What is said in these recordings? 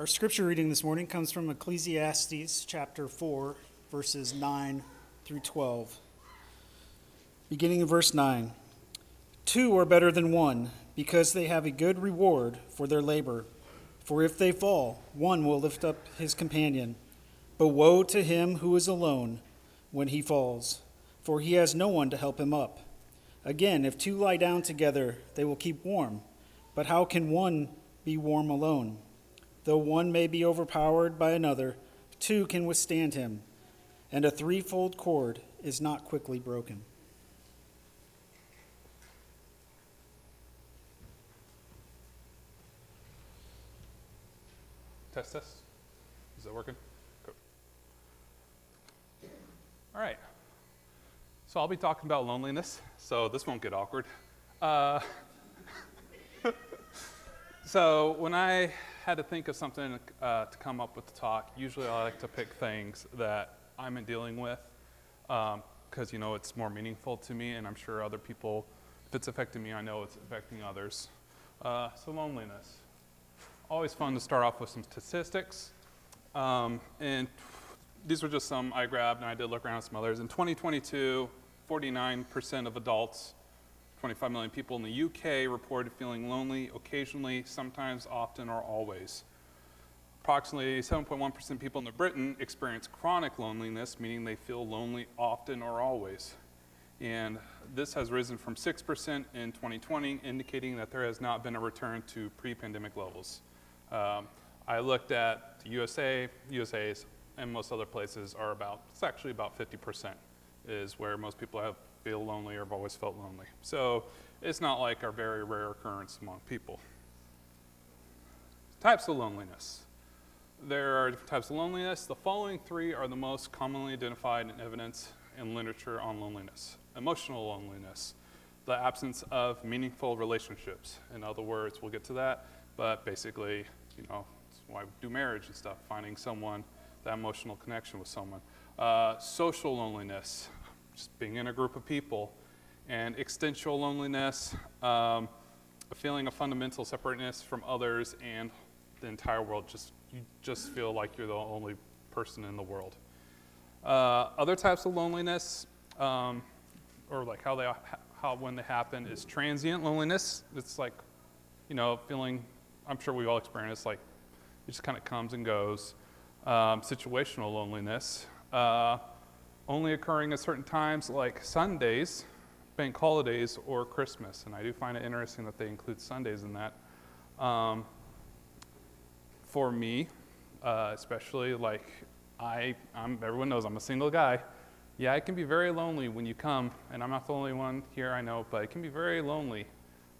Our scripture reading this morning comes from Ecclesiastes chapter 4, verses 9 through 12. Beginning in verse 9, "Two are better than one, because they have a good reward for their labor. For if they fall, one will lift up his companion. But woe to him who is alone when he falls, for he has no one to help him up. Again, if two lie down together, they will keep warm. But how can one be warm alone? Though one may be overpowered by another, two can withstand him. And a threefold cord is not quickly broken." Test. Is that working? Cool. All right. So I'll be talking about loneliness, so this won't get awkward. So when I had to think of something to come up with the talk, usually I like to pick things that I'm dealing with because, it's more meaningful to me, and I'm sure other people, if it's affecting me, I know it's affecting others. So loneliness. Always fun to start off with some statistics. And these were just some I grabbed, and I did look around at some others. In 2022, 49% of adults, 25 million people in the UK, reported feeling lonely occasionally, sometimes, often, or always. Approximately 7.1% of people in Britain experience chronic loneliness, meaning they feel lonely often or always. And this has risen from 6% in 2020, indicating that there has not been a return to pre-pandemic levels. I looked at the USA's and most other places are it's actually about 50% is where most people feel lonely or have always felt lonely. So it's not like a very rare occurrence among people. Types of loneliness. There are different types of loneliness. The following three are the most commonly identified in evidence and literature on loneliness. Emotional loneliness, the absence of meaningful relationships. In other words, we'll get to that, but basically, that's why we do marriage and stuff, finding someone, that emotional connection with someone. Social loneliness, just being in a group of people. And existential loneliness, a feeling of fundamental separateness from others and the entire world. You just feel like you're the only person in the world. Other types of loneliness, or like when they happen, is transient loneliness. It's like, feeling, I'm sure we all experience, like it just kind of comes and goes. Situational loneliness, only occurring at certain times like Sundays, bank holidays, or Christmas. And I do find it interesting that they include Sundays in that. For me, especially, like everyone knows I'm a single guy. Yeah, it can be very lonely when you come, and I'm not the only one here, I know, but it can be very lonely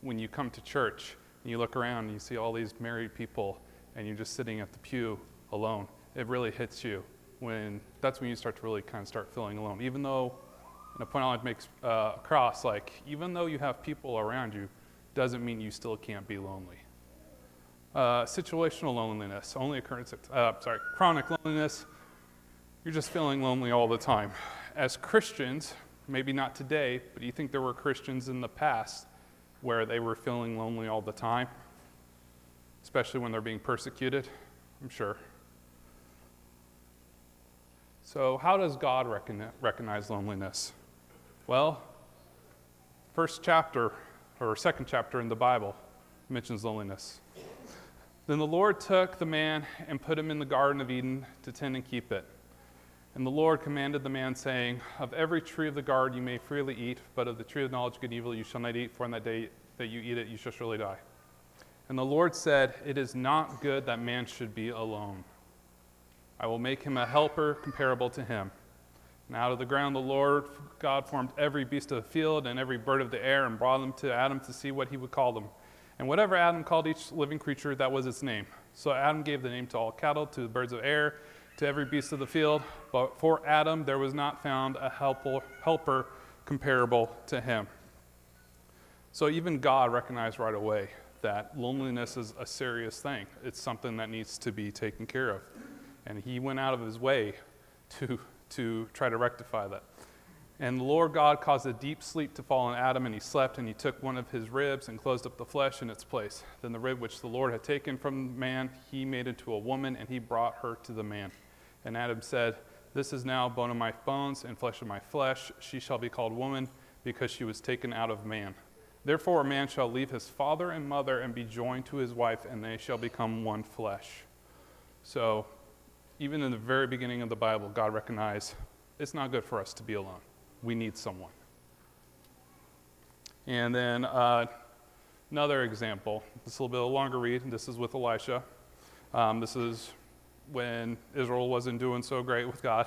when you come to church and you look around and you see all these married people and you're just sitting at the pew alone. It really hits you that's when you start to really kind of start feeling alone. Even though, and a point I like to make across, like even though you have people around you, doesn't mean you still can't be lonely. Situational loneliness, chronic loneliness. You're just feeling lonely all the time. As Christians, maybe not today, but do you think there were Christians in the past where they were feeling lonely all the time, especially when they're being persecuted? I'm sure. So how does God recognize loneliness? Well, second chapter in the Bible mentions loneliness. "Then the Lord took the man and put him in the Garden of Eden to tend and keep it. And the Lord commanded the man, saying, 'Of every tree of the garden you may freely eat, but of the tree of knowledge of good and evil you shall not eat, for on that day that you eat it you shall surely die.' And the Lord said, 'It is not good that man should be alone. I will make him a helper comparable to him.' And out of the ground the Lord God formed every beast of the field and every bird of the air and brought them to Adam to see what he would call them. And whatever Adam called each living creature, that was its name. So Adam gave the name to all cattle, to the birds of air, to every beast of the field. But for Adam there was not found a helper comparable to him." So even God recognized right away that loneliness is a serious thing. It's something that needs to be taken care of. And he went out of his way to try to rectify that. And the Lord God caused a deep sleep to fall on Adam, and he slept, and he took one of his ribs and closed up the flesh in its place. Then the rib which the Lord had taken from man, he made into a woman, and he brought her to the man. And Adam said, "This is now bone of my bones and flesh of my flesh. She shall be called woman, because she was taken out of man. Therefore a man shall leave his father and mother and be joined to his wife, and they shall become one flesh." So even in the very beginning of the Bible, God recognized it's not good for us to be alone. We need someone. And then another example, this is a little bit longer read, and this is with Elisha. This is when Israel wasn't doing so great with God.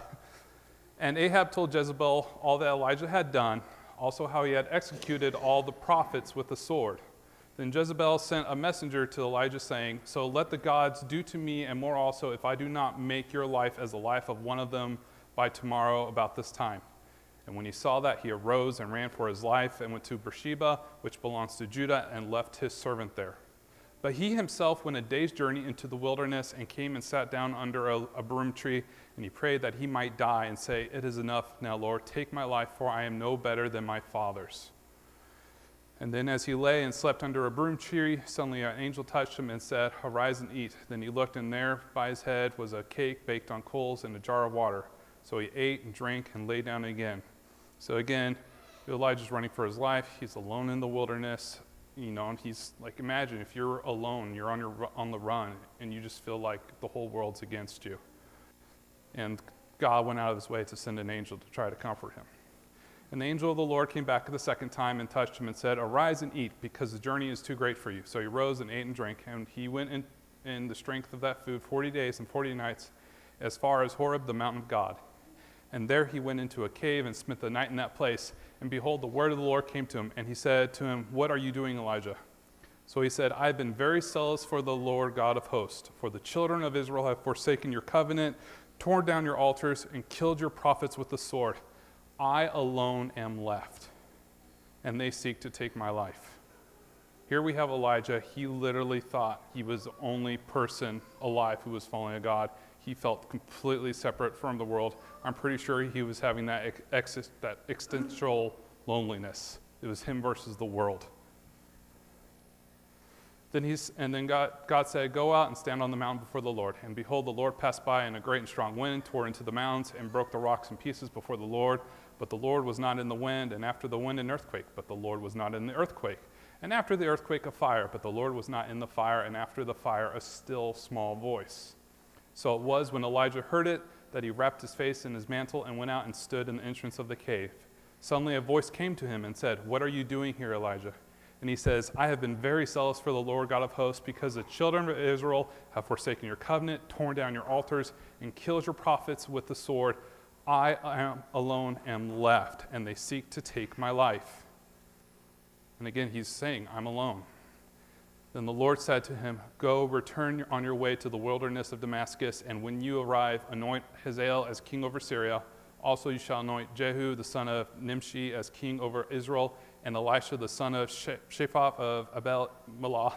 And Ahab told Jezebel all that Elijah had done, also how he had executed all the prophets with the sword. Then Jezebel sent a messenger to Elijah saying, "So let the gods do to me and more also if I do not make your life as the life of one of them by tomorrow about this time." And when he saw that, he arose and ran for his life and went to Beersheba, which belongs to Judah, and left his servant there. But he himself went a day's journey into the wilderness and came and sat down under a broom tree, and he prayed that he might die and say, "It is enough now, Lord, take my life, for I am no better than my fathers." And then as he lay and slept under a broom tree, suddenly an angel touched him and said, "Arise and eat." Then he looked, and there by his head was a cake baked on coals and a jar of water. So he ate and drank and lay down again. So again, Elijah's running for his life. He's alone in the wilderness, you know, and he's like, imagine if you're alone, you're on the run, and you just feel like the whole world's against you. And God went out of his way to send an angel to try to comfort him. And the angel of the Lord came back the second time and touched him and said, "Arise and eat, because the journey is too great for you." So he rose and ate and drank, and he went in the strength of that food 40 days and 40 nights as far as Horeb, the mountain of God. And there he went into a cave and spent the night in that place. And behold, the word of the Lord came to him. And he said to him, "What are you doing, Elijah?" So he said, "I have been very zealous for the Lord God of hosts. For the children of Israel have forsaken your covenant, torn down your altars, and killed your prophets with the sword. I alone am left, and they seek to take my life." Here we have Elijah. He literally thought he was the only person alive who was following a God. He felt completely separate from the world. I'm pretty sure he was having that existential loneliness. It was him versus the world. Then God said, "Go out and stand on the mountain before the Lord." And behold, the Lord passed by, and a great and strong wind tore into the mountains and broke the rocks in pieces before the Lord. But the Lord was not in the wind, and after the wind an earthquake. But the Lord was not in the earthquake. And after the earthquake a fire. But the Lord was not in the fire, and after the fire a still small voice. So it was when Elijah heard it that he wrapped his face in his mantle and went out and stood in the entrance of the cave. Suddenly a voice came to him and said, "What are you doing here, Elijah?" And he says, "I have been very zealous for the Lord God of hosts, because the children of Israel have forsaken your covenant, torn down your altars, and killed your prophets with the sword. I alone am left, and they seek to take my life." And again, he's saying, I'm alone. Then the Lord said to him, "Go, return on your way to the wilderness of Damascus, and when you arrive, anoint Hazael as king over Syria. Also you shall anoint Jehu, the son of Nimshi, as king over Israel, and Elisha, the son of Shaphat of Abel-Meholah,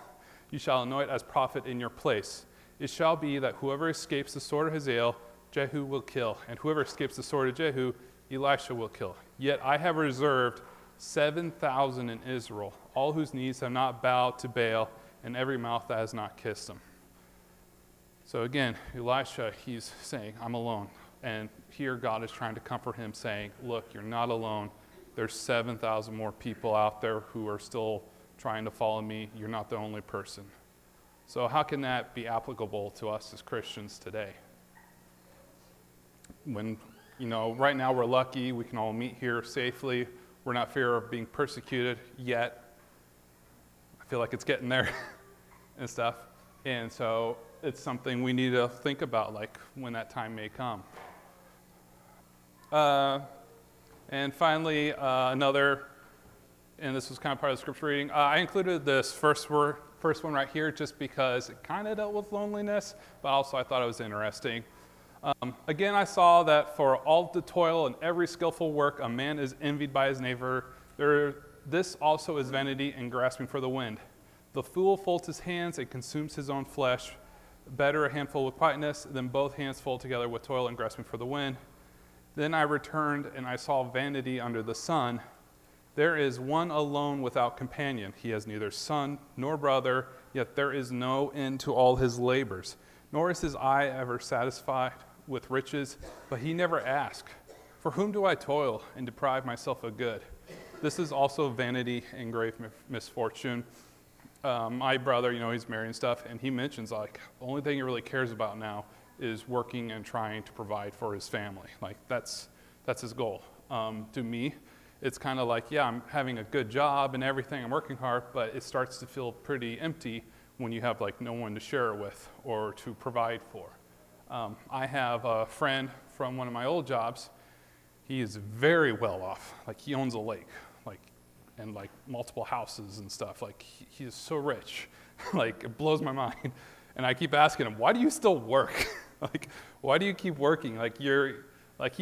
you shall anoint as prophet in your place. It shall be that whoever escapes the sword of Hazael, Jehu will kill, and whoever escapes the sword of Jehu, Elisha will kill. Yet I have reserved 7,000 in Israel, all whose knees have not bowed to Baal, and every mouth that has not kissed him." So again, Elisha, he's saying, I'm alone. And here God is trying to comfort him, saying, look, you're not alone. There's 7,000 more people out there who are still trying to follow me. You're not the only person. So how can that be applicable to us as Christians today? When, you know, right now we're lucky. We can all meet here safely. We're not fear of being persecuted yet. Feel like it's getting there and stuff. And so it's something we need to think about, like when that time may come. And finally, another, and this was kind of part of the scripture reading. I included this first one right here just because it kind of dealt with loneliness, but also I thought it was interesting. Again, I saw that for all the toil and every skillful work, a man is envied by his neighbor. This also is vanity and grasping for the wind. The fool folds his hands and consumes his own flesh. Better a handful with quietness than both hands full together with toil and grasping for the wind. Then I returned, and I saw vanity under the sun. There is one alone without companion. He has neither son nor brother, yet there is no end to all his labors. Nor is his eye ever satisfied with riches, but he never asks, for whom do I toil and deprive myself of good? This is also vanity and grave misfortune. My brother, he's married and stuff, and he mentions, the only thing he really cares about now is working and trying to provide for his family. That's his goal. To me, it's kind of I'm having a good job and everything, I'm working hard, but it starts to feel pretty empty when you have no one to share it with or to provide for. I have a friend from one of my old jobs. He is very well off. He owns a lake, and multiple houses and stuff. He is so rich. It blows my mind. And I keep asking him, why do you still work? Why do you keep working? He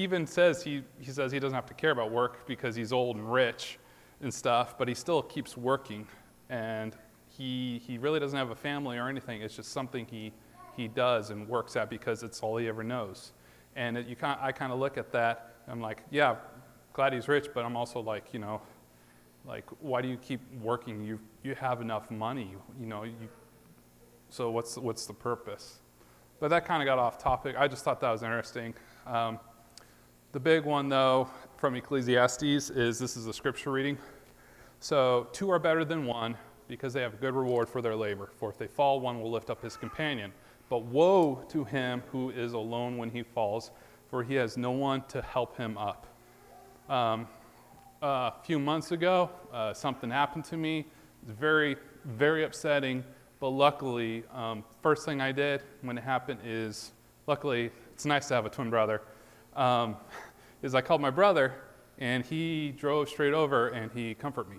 even says he says he doesn't have to care about work because he's old and rich and stuff, but he still keeps working. And he really doesn't have a family or anything. It's just something he does and works at because it's all he ever knows. And I kind of look at that. I'm yeah, glad he's rich, but I'm also why do you keep working? You have enough money, so what's the purpose? But that kind of got off topic. I just thought that was interesting. The big one, though, from Ecclesiastes is this is a scripture reading. So two are better than one because they have a good reward for their labor. For if they fall, one will lift up his companion. But woe to him who is alone when he falls, for he has no one to help him up. A few months ago, something happened to me. It's very, very upsetting, but luckily, first thing I did when it happened is, luckily, it's nice to have a twin brother, is I called my brother, and he drove straight over, and he comforted me.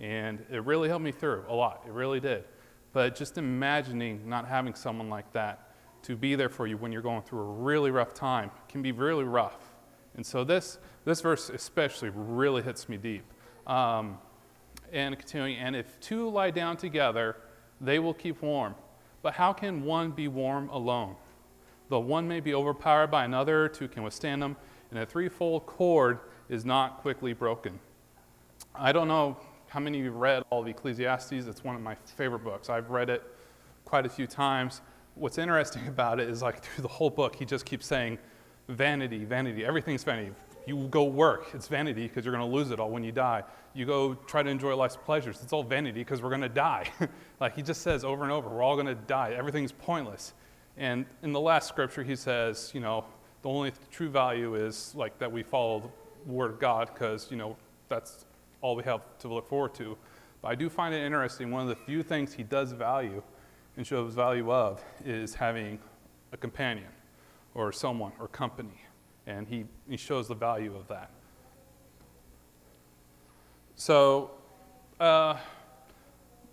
And it really helped me through a lot. It really did. But just imagining not having someone like that to be there for you when you're going through a really rough time can be really rough. And so this verse especially really hits me deep. And continuing, and if two lie down together, they will keep warm. But how can one be warm alone? Though one may be overpowered by another, two can withstand them, and a threefold cord is not quickly broken. I don't know how many of you read all of Ecclesiastes. It's one of my favorite books. I've read it quite a few times. What's interesting about it is through the whole book, he just keeps saying, vanity, vanity, everything's vanity. You go work, it's vanity because you're going to lose it all when you die. You go try to enjoy life's pleasures, it's all vanity because we're going to die. He just says over and over, we're all going to die, everything's pointless. And in the last scripture, he says, the only true value is that we follow the word of God because, that's all we have to look forward to. But I do find it interesting, one of the few things he does value and shows value of is having a companion or someone or company. And he shows the value of that. So,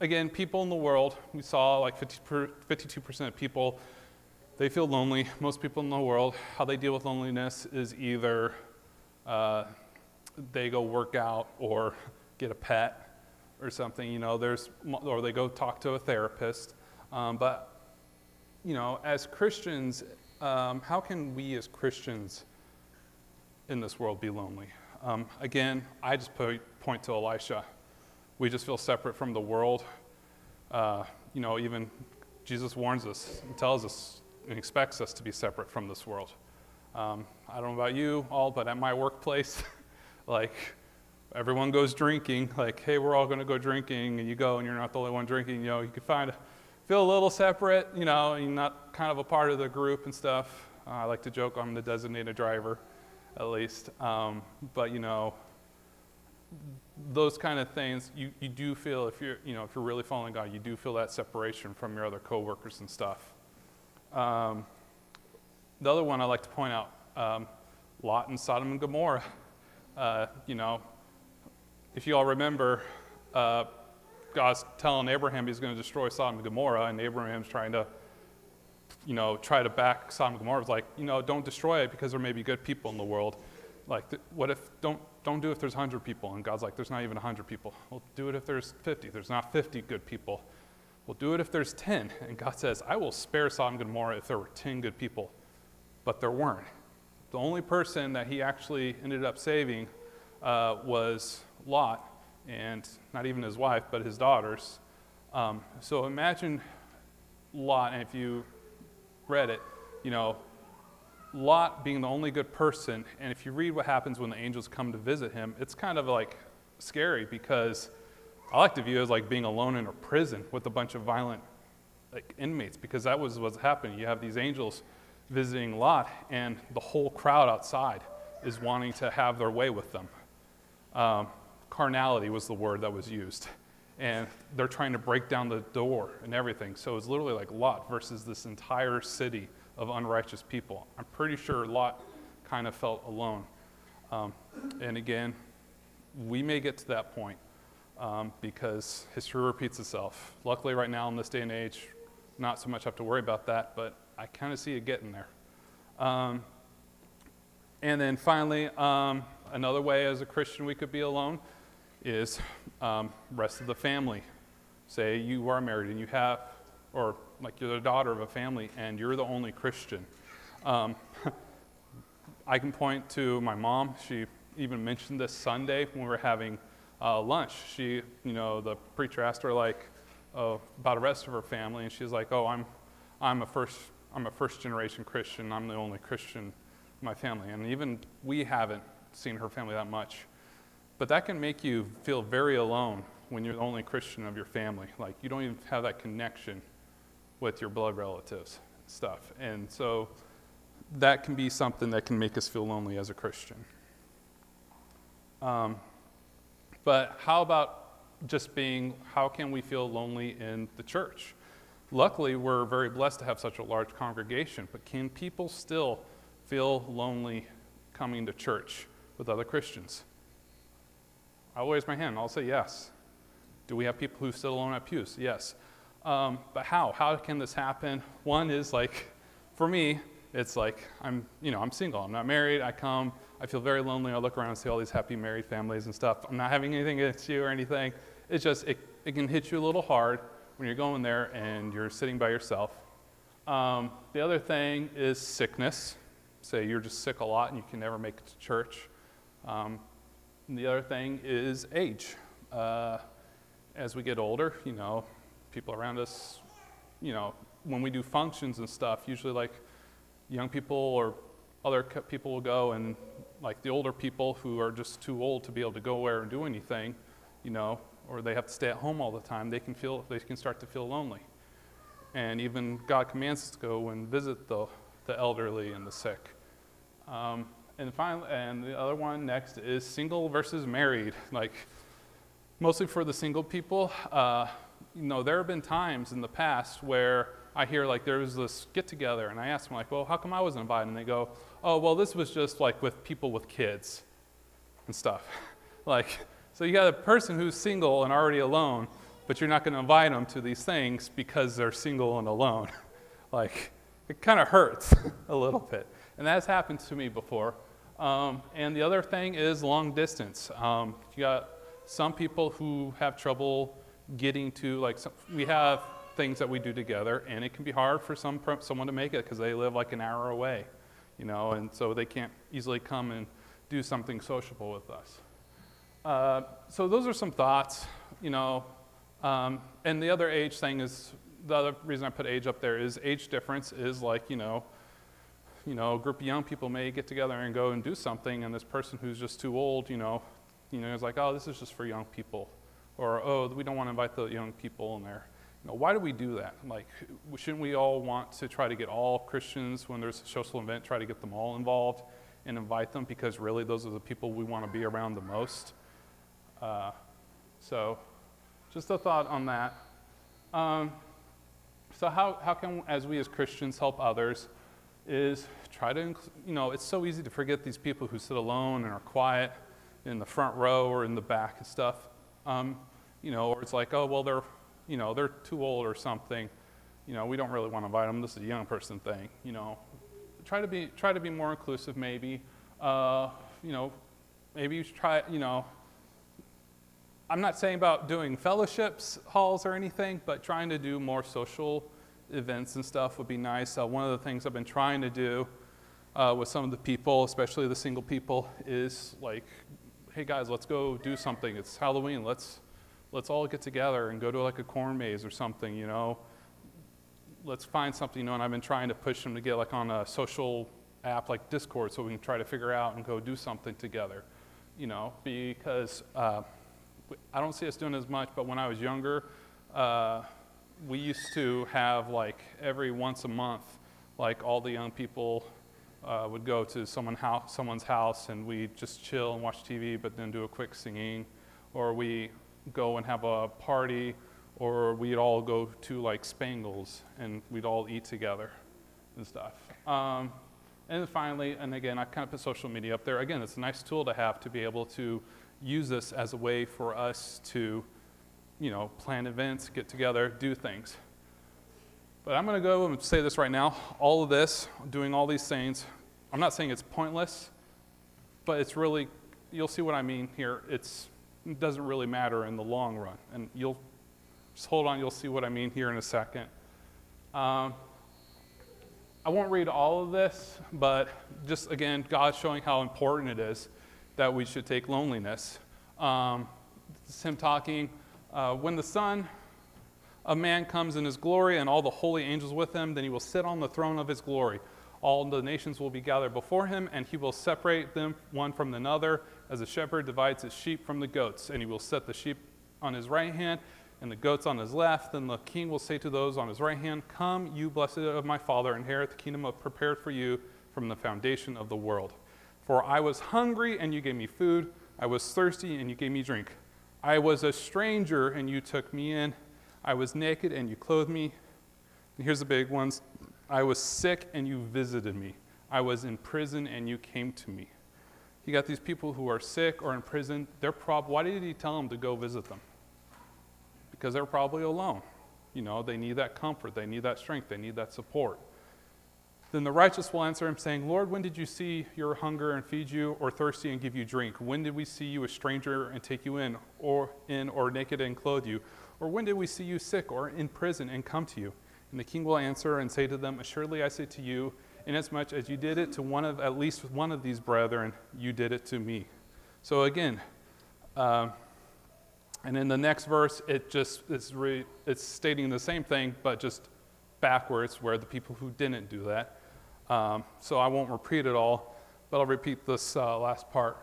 again, people in the world, we saw 52% of people, they feel lonely. Most people in the world, how they deal with loneliness is either they go work out or get a pet or something, or they go talk to a therapist. But, as Christians, how can we as Christians in this world be lonely? Again, I just point to Elisha. We just feel separate from the world. Even Jesus warns us and tells us and expects us to be separate from this world. I don't know about you all, but at my workplace, everyone goes drinking. Hey, we're all going to go drinking, and you go, and you're not the only one drinking. You can find feel a little separate, you're not kind of a part of the group and stuff. I like to joke I'm the designated driver, at least. But those kind of things, you do feel if you're really following God, you do feel that separation from your other coworkers and stuff. The other one I like to point out, Lot in Sodom and Gomorrah. If you all remember, God's telling Abraham he's going to destroy Sodom and Gomorrah, and Abraham's trying to, back Sodom and Gomorrah. It's don't destroy it because there may be good people in the world. What if, don't do it if there's 100 people? And God's there's not even 100 people. Well, do it if there's 50. There's not 50 good people. Well, do it if there's 10. And God says, I will spare Sodom and Gomorrah if there were 10 good people. But there weren't. The only person that he actually ended up saving was Lot, and not even his wife, but his daughters. So imagine Lot, and if you read it, you know, Lot being the only good person, and if you read what happens when the angels come to visit him, it's kind of like scary, because I like to view it as like being alone in a prison with a bunch of violent like inmates, because that was what's happening. You have these angels visiting Lot, and the whole crowd outside is wanting to have their way with them. Carnality was the word that was used, and they're trying to break down the door and everything. So it's literally like Lot versus this entire city of unrighteous people. I'm pretty sure Lot kind of felt alone. And again, we may get to that point because history repeats itself. Luckily, right now in this day and age, not so much have to worry about that, but I kind of see it getting there. And then finally, another way as a Christian we could be alone is rest of the family. Say you are married and you have, or like you're the daughter of a family and you're the only Christian. I can point to my mom. She even mentioned this Sunday when we were having lunch. She, you know, the preacher asked her like about the rest of her family, and she's like, "Oh, I'm a first generation Christian. I'm the only Christian in my family." And even we haven't seen her family that much. But that can make you feel very alone when you're the only Christian of your family. Like, you don't even have that connection with your blood relatives and stuff. And so that can be something that can make us feel lonely as a Christian. But how about just being, how can we feel lonely in the church? Luckily, we're very blessed to have such a large congregation, but can people still feel lonely coming to church with other Christians? I'll raise my hand. I'll say yes. Do we have people who sit alone at pews? Yes. But how? How can this happen? One is like, for me, it's like I'm single. I'm not married. I come. I feel very lonely. I look around and see all these happy married families and stuff. I'm not having anything against you or anything. It's just it can hit you a little hard when you're going there and you're sitting by yourself. The other thing is sickness. Say you're just sick a lot and you can never make it to church. And the other thing is age. As we get older, you know, people around us, you know, when we do functions and stuff, usually like young people or other people will go, and like the older people who are just too old to be able to go where and do anything, you know, or they have to stay at home all the time, they can start to feel lonely. And even God commands us to go and visit the elderly and the sick. And finally, and the other one next is single versus married. Like, mostly for the single people, you know, there have been times in the past where I hear like there was this get together, and I ask them like, well, how come I wasn't invited? And they go, oh, well, this was just like with people with kids and stuff. Like, so you got a person who's single and already alone, but you're not going to invite them to these things because they're single and alone. Like, it kind of hurts a little bit. And that's happened to me before. And the other thing is long distance. You got some people who have trouble getting to, like, we have things that we do together, and it can be hard for someone to make it because they live like an hour away, you know, and so they can't easily come and do something sociable with us. So those are some thoughts, you know. And the other age thing is, the other reason I put age up there is age difference is like, you know, a group of young people may get together and go and do something, and this person who's just too old, you know, is like, oh, this is just for young people, or oh, we don't want to invite the young people in there. You know, why do we do that? Like, shouldn't we all want to try to get all Christians when there's a social event, try to get them all involved and invite them, because really those are the people we want to be around the most. So, just a thought on that. So how can, as we as Christians, help others? Is try to, you know, it's so easy to forget these people who sit alone and are quiet in the front row or in the back and stuff, you know, or it's like, oh, well, they're too old or something, you know, we don't really want to invite them, this is a young person thing, you know. Try to be more inclusive maybe, you know, maybe you should try, you know, I'm not saying about doing fellowships halls or anything, but trying to do more social events and stuff would be nice. One of the things I've been trying to do with some of the people, especially the single people, is like, hey guys, let's go do something. It's Halloween. Let's all get together and go to like a corn maze or something, you know. Let's find something, you know, and I've been trying to push them to get like on a social app like Discord so we can try to figure out and go do something together, you know, because I don't see us doing as much, but when I was younger, we used to have like every once a month, like all the young people would go to someone's house and we'd just chill and watch TV, but then do a quick singing, or we go and have a party, or we'd all go to like Spangles and we'd all eat together and stuff. And then finally, and again, I kind of put social media up there. Again, it's a nice tool to have to be able to use this as a way for us to, you know, plan events, get together, do things. But I'm gonna go and say this right now, all of this, doing all these things, I'm not saying it's pointless, but it's really, you'll see what I mean here, it doesn't really matter in the long run. And you'll just hold on, you'll see what I mean here in a second. I won't read all of this, but just again, God's showing how important it is that we should take loneliness. It's him talking, when the Son of Man comes in his glory and all the holy angels with him, then he will sit on the throne of his glory. All the nations will be gathered before him, and he will separate them one from another, as a shepherd divides his sheep from the goats. And he will set the sheep on his right hand and the goats on his left. Then the king will say to those on his right hand, come, you blessed of my Father, inherit the kingdom prepared for you from the foundation of the world. For I was hungry, and you gave me food. I was thirsty, and you gave me drink. I was a stranger, and you took me in. I was naked, and you clothed me. And here's the big ones. I was sick, and you visited me. I was in prison, and you came to me. You got these people who are sick or in prison. They're why did he tell them to go visit them? Because they're probably alone. You know, they need that comfort. They need that strength. They need that support. Then the righteous will answer him, saying, Lord, when did you see your hunger and feed you, or thirsty and give you drink? When did we see you a stranger and take you in, or naked and clothe you? Or when did we see you sick or in prison and come to you? And the king will answer and say to them, assuredly I say to you, inasmuch as you did it to at least one of these brethren, you did it to me. So again, and in the next verse, it's stating the same thing, but just backwards, where the people who didn't do that. So I won't repeat it all, but I'll repeat this last part,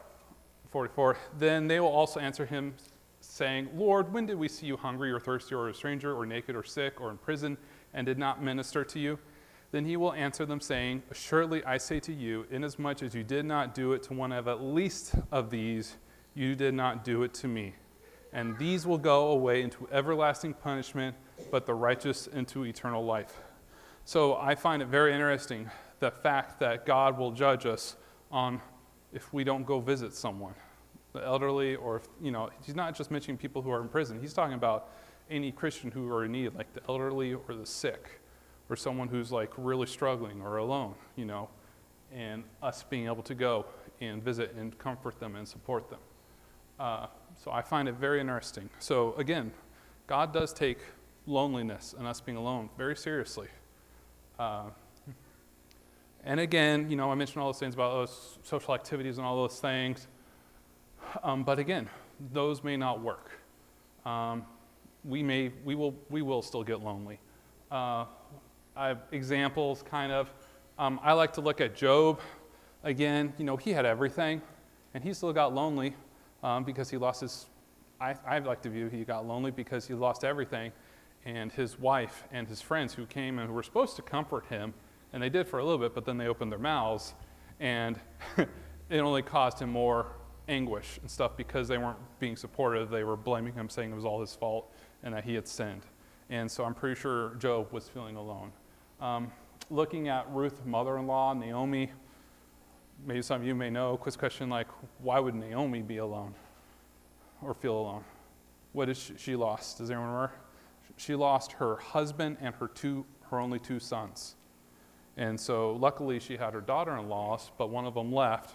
44. Then they will also answer him, saying, Lord, when did we see you hungry or thirsty or a stranger or naked or sick or in prison and did not minister to you? Then he will answer them, saying, assuredly I say to you, inasmuch as you did not do it to one of at least of these, you did not do it to me. And these will go away into everlasting punishment, but the righteous into eternal life. So I find it very interesting, the fact that God will judge us on if we don't go visit someone, the elderly, or, if, you know, he's not just mentioning people who are in prison. He's talking about any Christian who are in need, like the elderly or the sick, or someone who's like really struggling or alone, you know, and us being able to go and visit and comfort them and support them. So I find it very interesting. So again, God does take loneliness and us being alone very seriously. And again, you know, I mentioned all those things about those social activities and all those things. But again, those may not work. We will still get lonely. I have examples, kind of. I like to look at Job. Again, you know, he had everything, and he still got lonely because he lost his. I like to view he got lonely because he lost everything, and his wife and his friends who came and who were supposed to comfort him, and they did for a little bit, but then they opened their mouths, and it only caused him more anguish and stuff because they weren't being supportive. They were blaming him, saying it was all his fault and that he had sinned. And so I'm pretty sure Job was feeling alone. Looking at Ruth's mother-in-law, Naomi, maybe some of you may know, quiz question like, why would Naomi be alone or feel alone? What is she lost? Does anyone remember? She lost her husband and her only two sons. And so luckily she had her daughter-in-laws, but one of them left.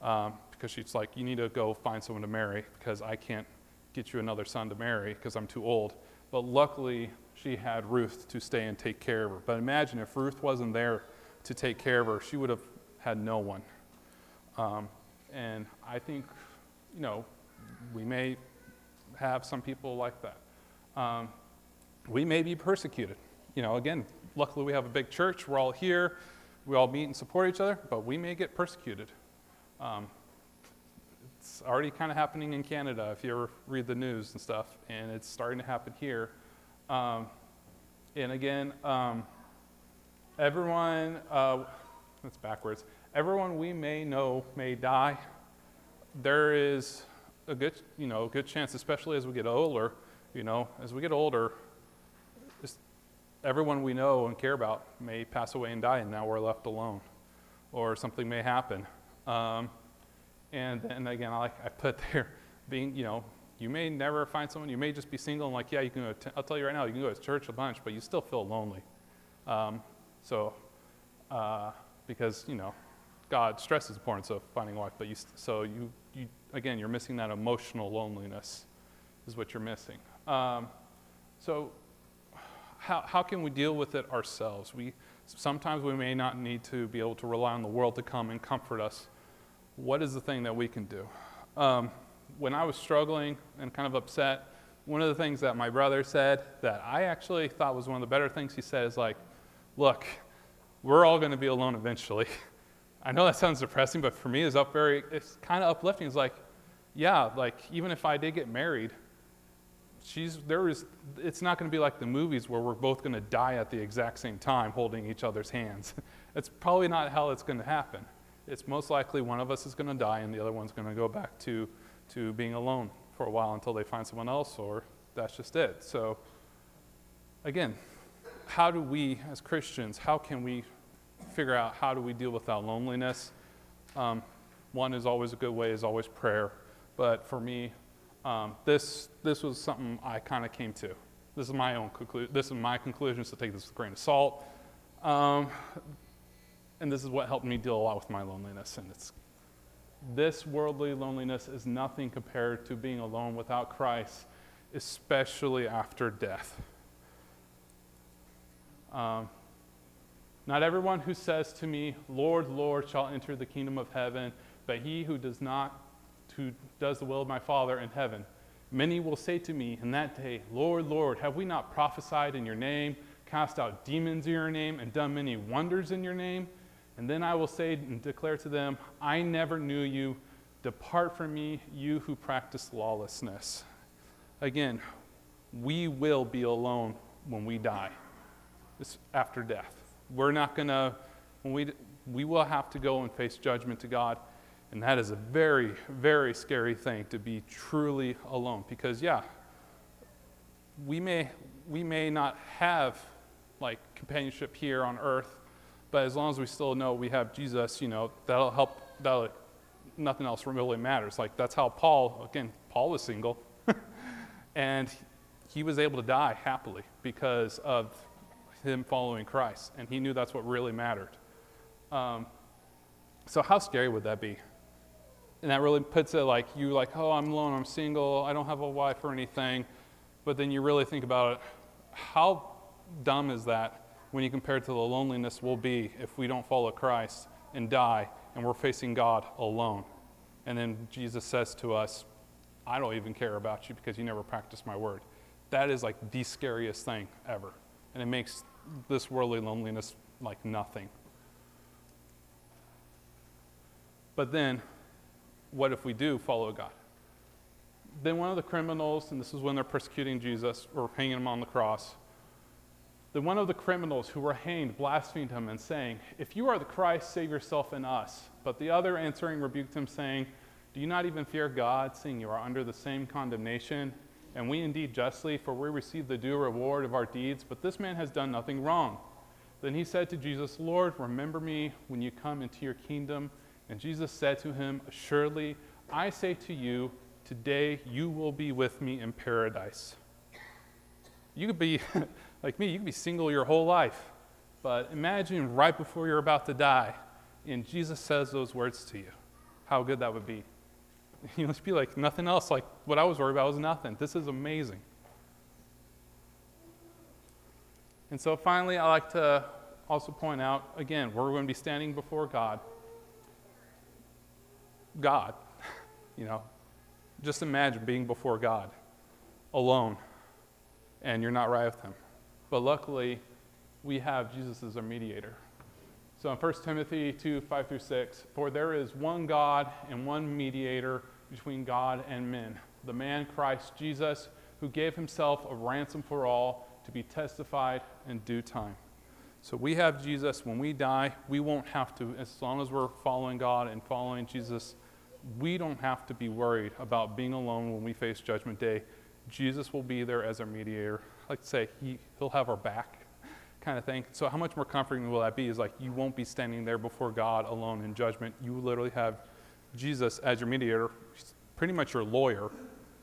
Because she's like, you need to go find someone to marry because I can't get you another son to marry because I'm too old. But luckily, she had Ruth to stay and take care of her. But imagine if Ruth wasn't there to take care of her, she would have had no one. And I think, you know, we may have some people like that. We may be persecuted. You know, again, luckily we have a big church. We're all here. We all meet and support each other, but we may get persecuted. It's already kind of happening in Canada, if you ever read the news and stuff, and it's starting to happen here. And again, everyone, that's backwards, everyone we may know may die. There is a good, you know, good chance, especially as we get older, you know, as we get older, just everyone we know and care about may pass away and die, and now we're left alone, or something may happen. And then again, like I put there, being, you know, you may never find someone. You may just be single and like, yeah, you can go to, I'll tell you right now, you can go to church a bunch, but you still feel lonely. Because, you know, God, stress is important, so finding wife, but you again, you're missing that emotional loneliness is what you're missing. So how can we deal with it ourselves? Sometimes we may not need to be able to rely on the world to come and comfort us. What is the thing that we can do? When I was struggling and kind of upset, one of the things that my brother said that I actually thought was one of the better things he said is like, look, we're all going to be alone eventually. I know that sounds depressing, but for me it's kind of uplifting. It's like, yeah, like even if I did get married, it's not going to be like the movies where we're both going to die at the exact same time holding each other's hands. It's probably not how it's going to happen. It's most likely one of us is going to die and the other one's going to go back to being alone for a while until they find someone else, or that's just it. So again, how do we as Christians, how can we figure out how do we deal with that loneliness? One is always a good way is always prayer. But for me, this was something I kind of came to. This is my own conclusion. This is my conclusion, so take this with a grain of salt. And this is what helped me deal a lot with my loneliness. And this worldly loneliness is nothing compared to being alone without Christ, especially after death. Not everyone who says to me, Lord, Lord, shall enter the kingdom of heaven, but he who does the will of my Father in heaven. Many will say to me in that day, Lord, Lord, have we not prophesied in your name, cast out demons in your name, and done many wonders in your name? And then I will say and declare to them, I never knew you. Depart from me, you who practice lawlessness. Again, we will be alone when we die. It's after death. We're not going to, we will have to go and face judgment to God. And that is a very, very scary thing, to be truly alone. Because, yeah, we may not have, like, companionship here on earth, but as long as we still know we have Jesus, you know, that'll help. Nothing else really matters. Like, that's how Paul was single. And he was able to die happily because of him following Christ. And he knew that's what really mattered. So how scary would that be? And that really puts it like, you like, oh, I'm alone, I'm single, I don't have a wife or anything. But then you really think about it, how dumb is that when you compare it to the loneliness we'll be if we don't follow Christ and die and we're facing God alone. And then Jesus says to us, I don't even care about you because you never practiced my word. That is like the scariest thing ever. And it makes this worldly loneliness like nothing. But then, what if we do follow God? Then one of the criminals, and this is when they're persecuting Jesus or hanging him on the cross, then one of the criminals who were hanged blasphemed him and saying, if you are the Christ, save yourself and us. But the other answering rebuked him, saying, do you not even fear God, seeing you are under the same condemnation? And we indeed justly, for we receive the due reward of our deeds, but this man has done nothing wrong. Then he said to Jesus, Lord, remember me when you come into your kingdom. And Jesus said to him, assuredly, I say to you, today you will be with me in paradise. You could be... like me, you can be single your whole life, but imagine right before you're about to die, and Jesus says those words to you. How good that would be. You must be like, nothing else, like what I was worried about was nothing. This is amazing. And so finally, I like to also point out, again, we're going to be standing before God. God, you know. Just imagine being before God alone and you're not right with him. But luckily, we have Jesus as our mediator. So in 1 Timothy 2, 5 through 6, for there is one God and one mediator between God and men, the man Christ Jesus, who gave himself a ransom for all to be testified in due time. So we have Jesus. When we die, we won't have to, as long as we're following God and following Jesus, we don't have to be worried about being alone when we face Judgment Day. Jesus will be there as our mediator. I like to say, he'll have our back. Kind of thing. So how much more comforting will that be? Is like you won't be standing there before God alone in judgment. You literally have Jesus as your mediator, pretty much your lawyer,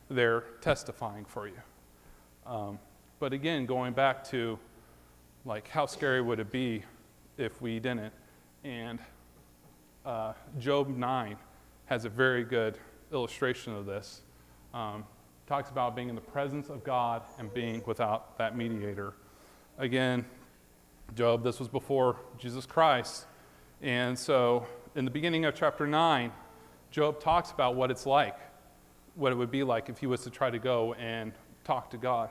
there testifying for you. But again, going back to like how scary would it be if we didn't? And Job 9 has a very good illustration of this. Talks about being in the presence of God and being without that mediator. Again, Job, this was before Jesus Christ. And so in the beginning of chapter 9, Job talks about what it's like, what it would be like if he was to try to go and talk to God.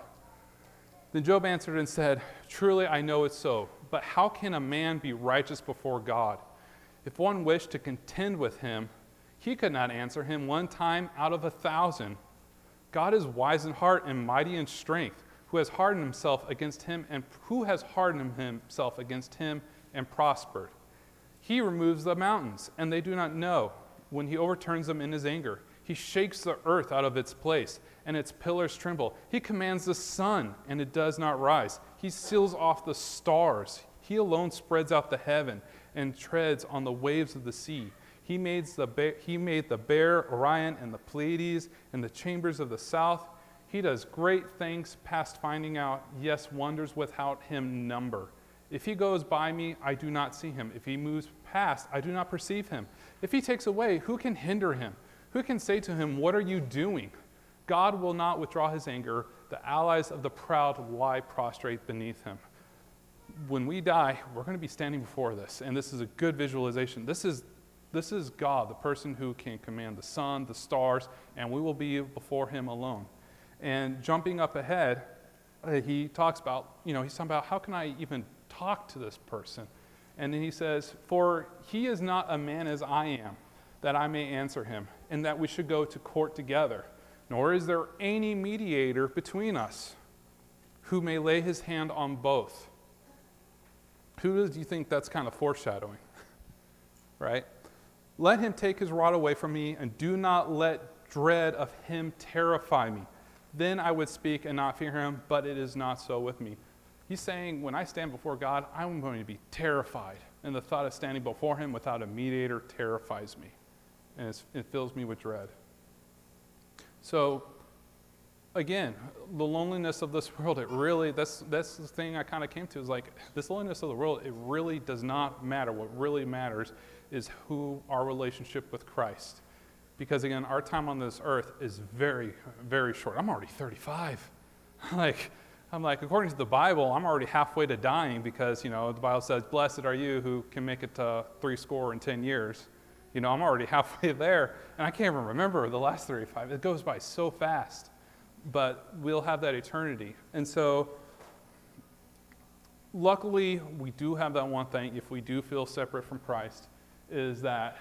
Then Job answered and said, truly I know it's so, but how can a man be righteous before God? If one wished to contend with him, he could not answer him one time out of 1,000. God is wise in heart and mighty in strength, who has hardened himself against him and prospered. He removes the mountains, and they do not know. When he overturns them in his anger, he shakes the earth out of its place, and its pillars tremble. He commands the sun, and it does not rise. He seals off the stars. He alone spreads out the heaven and treads on the waves of the sea. He made the bear, Orion, and the Pleiades, and the chambers of the south. He does great things past finding out, yes, wonders without him number. If he goes by me, I do not see him. If he moves past, I do not perceive him. If he takes away, who can hinder him? Who can say to him, what are you doing? God will not withdraw his anger. The allies of the proud lie prostrate beneath him. When we die, we're going to be standing before this, and this is a good visualization. This is God, the person who can command the sun, the stars, and we will be before him alone. And jumping up ahead, he talks about, you know, he's talking about how can I even talk to this person? And then he says, for he is not a man as I am, that I may answer him, and that we should go to court together. Nor is there any mediator between us who may lay his hand on both. Who do you think that's kind of foreshadowing? Right? Let him take his rod away from me, and do not let dread of him terrify me. Then I would speak and not fear him, but it is not so with me. He's saying, when I stand before God, I'm going to be terrified. And the thought of standing before him without a mediator terrifies me. And it fills me with dread. So, again, the loneliness of this world, it really, that's the thing I kind of came to, is like, this loneliness of the world, it really does not matter. What really matters is our relationship with Christ. Because, again, our time on this earth is very, very short. I'm already 35. I'm like, according to the Bible, I'm already halfway to dying because, you know, the Bible says, blessed are you who can make it to 70 years. You know, I'm already halfway there, and I can't even remember the last 35. It goes by so fast. But we'll have that eternity. And so, luckily, we do have that one thing, if we do feel separate from Christ, is that...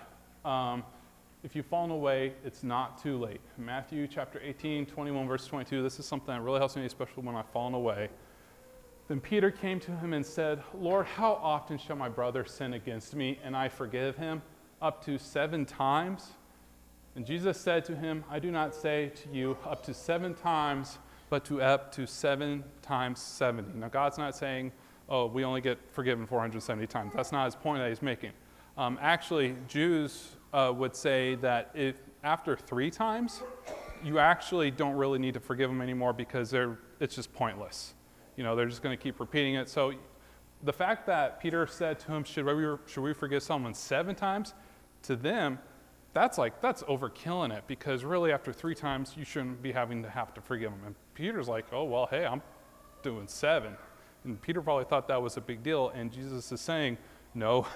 if you've fallen away, it's not too late. Matthew chapter 18, 21, verse 22, this is something that really helps me, especially when I've fallen away. Then Peter came to him and said, Lord, how often shall my brother sin against me and I forgive him? Up to 7 times? And Jesus said to him, I do not say to you up to 7 times, but to up to 7 times 70. Now, God's not saying, oh, we only get forgiven 470 times. That's not his point that he's making. Actually, Jews... would say that if after 3 times, you actually don't really need to forgive them anymore because it's just pointless. You know, they're just going to keep repeating it. So the fact that Peter said to him, should we forgive someone 7 times? To them, that's overkilling it because really after 3 times, you shouldn't be having to have to forgive them. And Peter's like, oh, well, hey, I'm doing 7. And Peter probably thought that was a big deal. And Jesus is saying, no,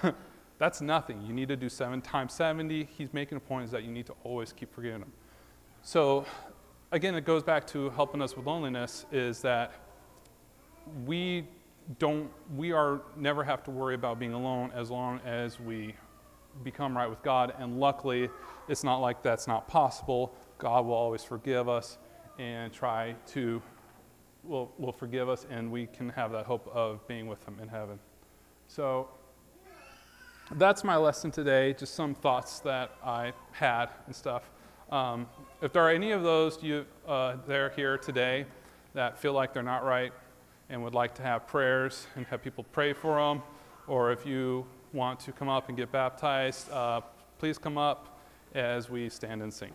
That's nothing. You need to do 7 times 70. He's making a point is that you need to always keep forgiving them. So again, it goes back to helping us with loneliness is that we never have to worry about being alone as long as we become right with God. And luckily, it's not like that's not possible. God will always forgive us and will forgive us, and we can have that hope of being with him in heaven. So that's my lesson today, just some thoughts that I had and stuff. If there are any of those there here today that feel like they're not right and would like to have prayers and have people pray for them, or if you want to come up and get baptized, please come up as we stand and sing.